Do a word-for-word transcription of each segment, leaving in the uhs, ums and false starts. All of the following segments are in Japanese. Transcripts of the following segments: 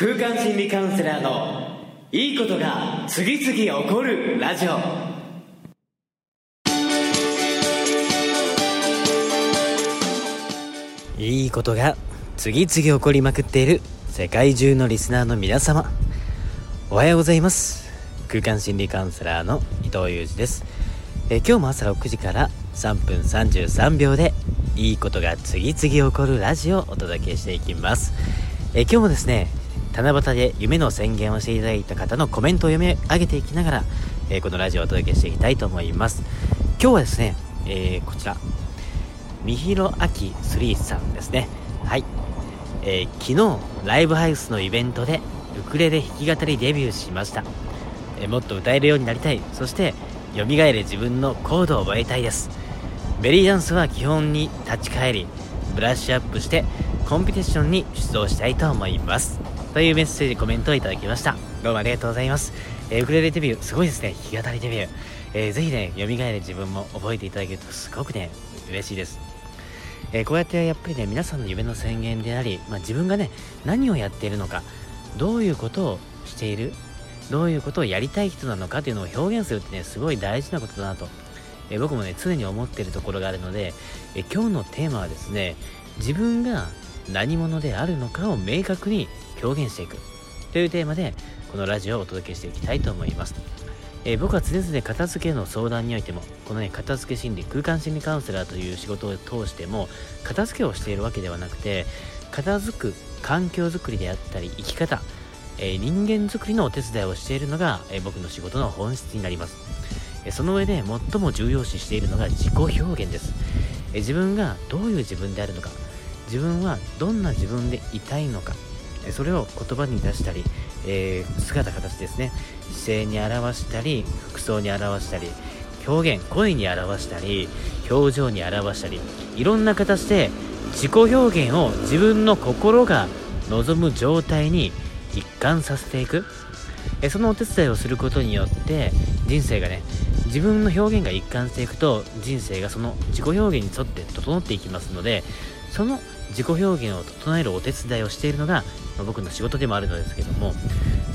空間心理カウンセラーのいいことが次々起こるラジオ。いいことが次々起こりまくっている世界中のリスナーの皆様、おはようございます。空間心理カウンセラーの伊藤裕二です。え今日も朝ろくじからさんぷんさんじゅうさんびょうでいいことが次々起こるラジオをお届けしていきます。え今日もですね、七夕で夢の宣言をしていただいた方のコメントを読み上げていきながら、えー、このラジオをお届けしていきたいと思います。今日はですね、えー、こちらみひろあきさんさんですね。はい、えー、昨日ライブハウスのイベントでウクレレ弾き語りデビューしました。えー、もっと歌えるようになりたい、そして蘇れ自分のコードを覚えたいです。ベリーダンスは基本に立ち返り、ブラッシュアップしてコンペティションに出場したいと思います、というメッセージ、コメントをいただきました。どうもありがとうございます。えー、ウクレレデビューすごいですね。弾き語りデビュー、えー、ぜひね、蘇れ自分も覚えていただけるとすごくね嬉しいです。えー、こうやってやっぱりね、皆さんの夢の宣言であり、まあ、自分がね何をやっているのか、どういうことをしている、どういうことをやりたい人なのかというのを表現するってね、すごい大事なことだなと、えー、僕もね常に思っているところがあるので、えー、今日のテーマはですね、自分が何者であるのかを明確に表現していくというテーマで、このラジオをお届けしていきたいと思います。えー、僕は常々片付けの相談においても、このね片付け心理、空間心理カウンセラーという仕事を通しても、片付けをしているわけではなくて、片付く環境づくりであったり生き方、えー、人間づくりのお手伝いをしているのが、えー、僕の仕事の本質になります。えー、その上で最も重要視しているのが自己表現です。えー、自分がどういう自分であるのか、自分はどんな自分でいたいのか、それを言葉に出したり、えー、姿形ですね、姿勢に表したり、服装に表したり、表現、声に表したり、表情に表したり、いろんな形で自己表現を自分の心が望む状態に一貫させていく、えー、そのお手伝いをすることによって人生がね、自分の表現が一貫していくと、人生がその自己表現に沿って整っていきますので、その自己表現を整えるお手伝いをしているのが、まあ、僕の仕事でもあるのですけども、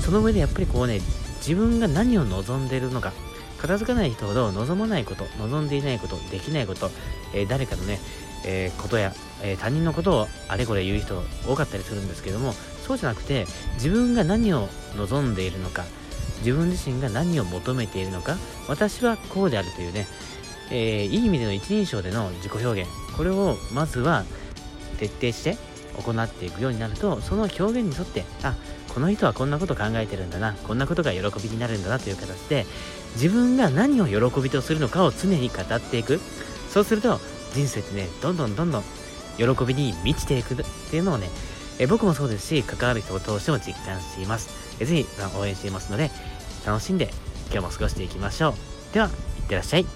その上でやっぱりこうね、自分が何を望んでいるのか、片付かない人ほど望まないこと、望んでいないこと、できないこと、えー、誰かのね、えー、ことや、えー、他人のことをあれこれ言う人多かったりするんですけども、そうじゃなくて、自分が何を望んでいるのか、自分自身が何を求めているのか、私はこうであるというね、えー、いい意味での一人称での自己表現、これをまずは徹底して行っていくようになると、その表現に沿って、あ、この人はこんなこと考えてるんだな、こんなことが喜びになるんだなという形で、自分が何を喜びとするのかを常に語っていく。そうすると人生ってね、どんどんどんどん喜びに満ちていくっていうのをね、え僕もそうですし、関わる人を通しても実感しています。えぜひ応援していますので、楽しんで今日も過ごしていきましょう。では、いってらっしゃい。